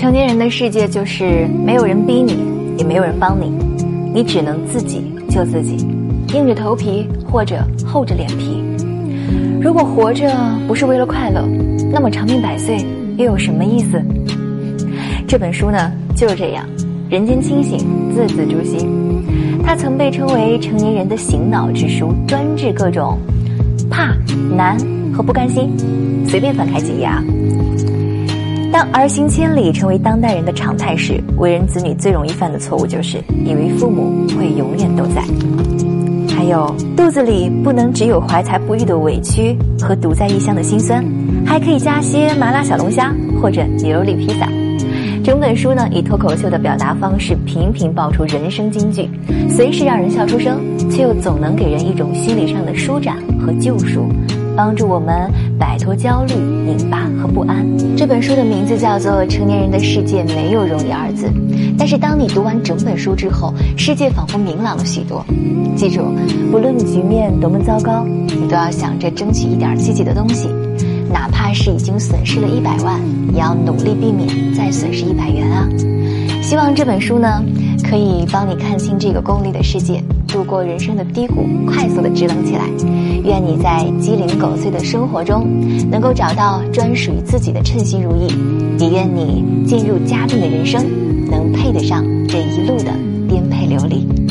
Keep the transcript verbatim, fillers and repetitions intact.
成年人的世界就是没有人逼你，也没有人帮你，你只能自己救自己，硬着头皮或者厚着脸皮。如果活着不是为了快乐，那么长命百岁又有什么意思？这本书呢就是这样，人间清醒，字字诛心。它曾被称为成年人的醒脑之书，专治各种怕、难和不甘心。随便翻开几页啊。当儿行千里成为当代人的常态时，为人子女最容易犯的错误就是以为父母会永远都在。还有肚子里不能只有怀才不遇的委屈和独在异乡的辛酸，还可以加些麻辣小龙虾或者牛肉粒披萨。整本书呢以脱口秀的表达方式频频爆出人生金句，随时让人笑出声，却又总能给人一种心理上的舒展和救赎，帮助我们摆脱焦虑、拧巴和不安。这本书的名字叫做《成年人的世界没有容易二字》，但是当你读完整本书之后，世界仿佛明朗了许多。记住，不论你局面多么糟糕，你都要想着争取一点积极的东西，哪怕是已经损失了一百万，也要努力避免再损失一百元啊！希望这本书呢，可以帮你看清这个功利的世界，度过人生的低谷，快速的支棱起来。愿你在鸡零狗碎的生活中，能够找到专属于自己的称心如意，也愿你进入嘉宾的人生，能配得上这一路的颠沛流离。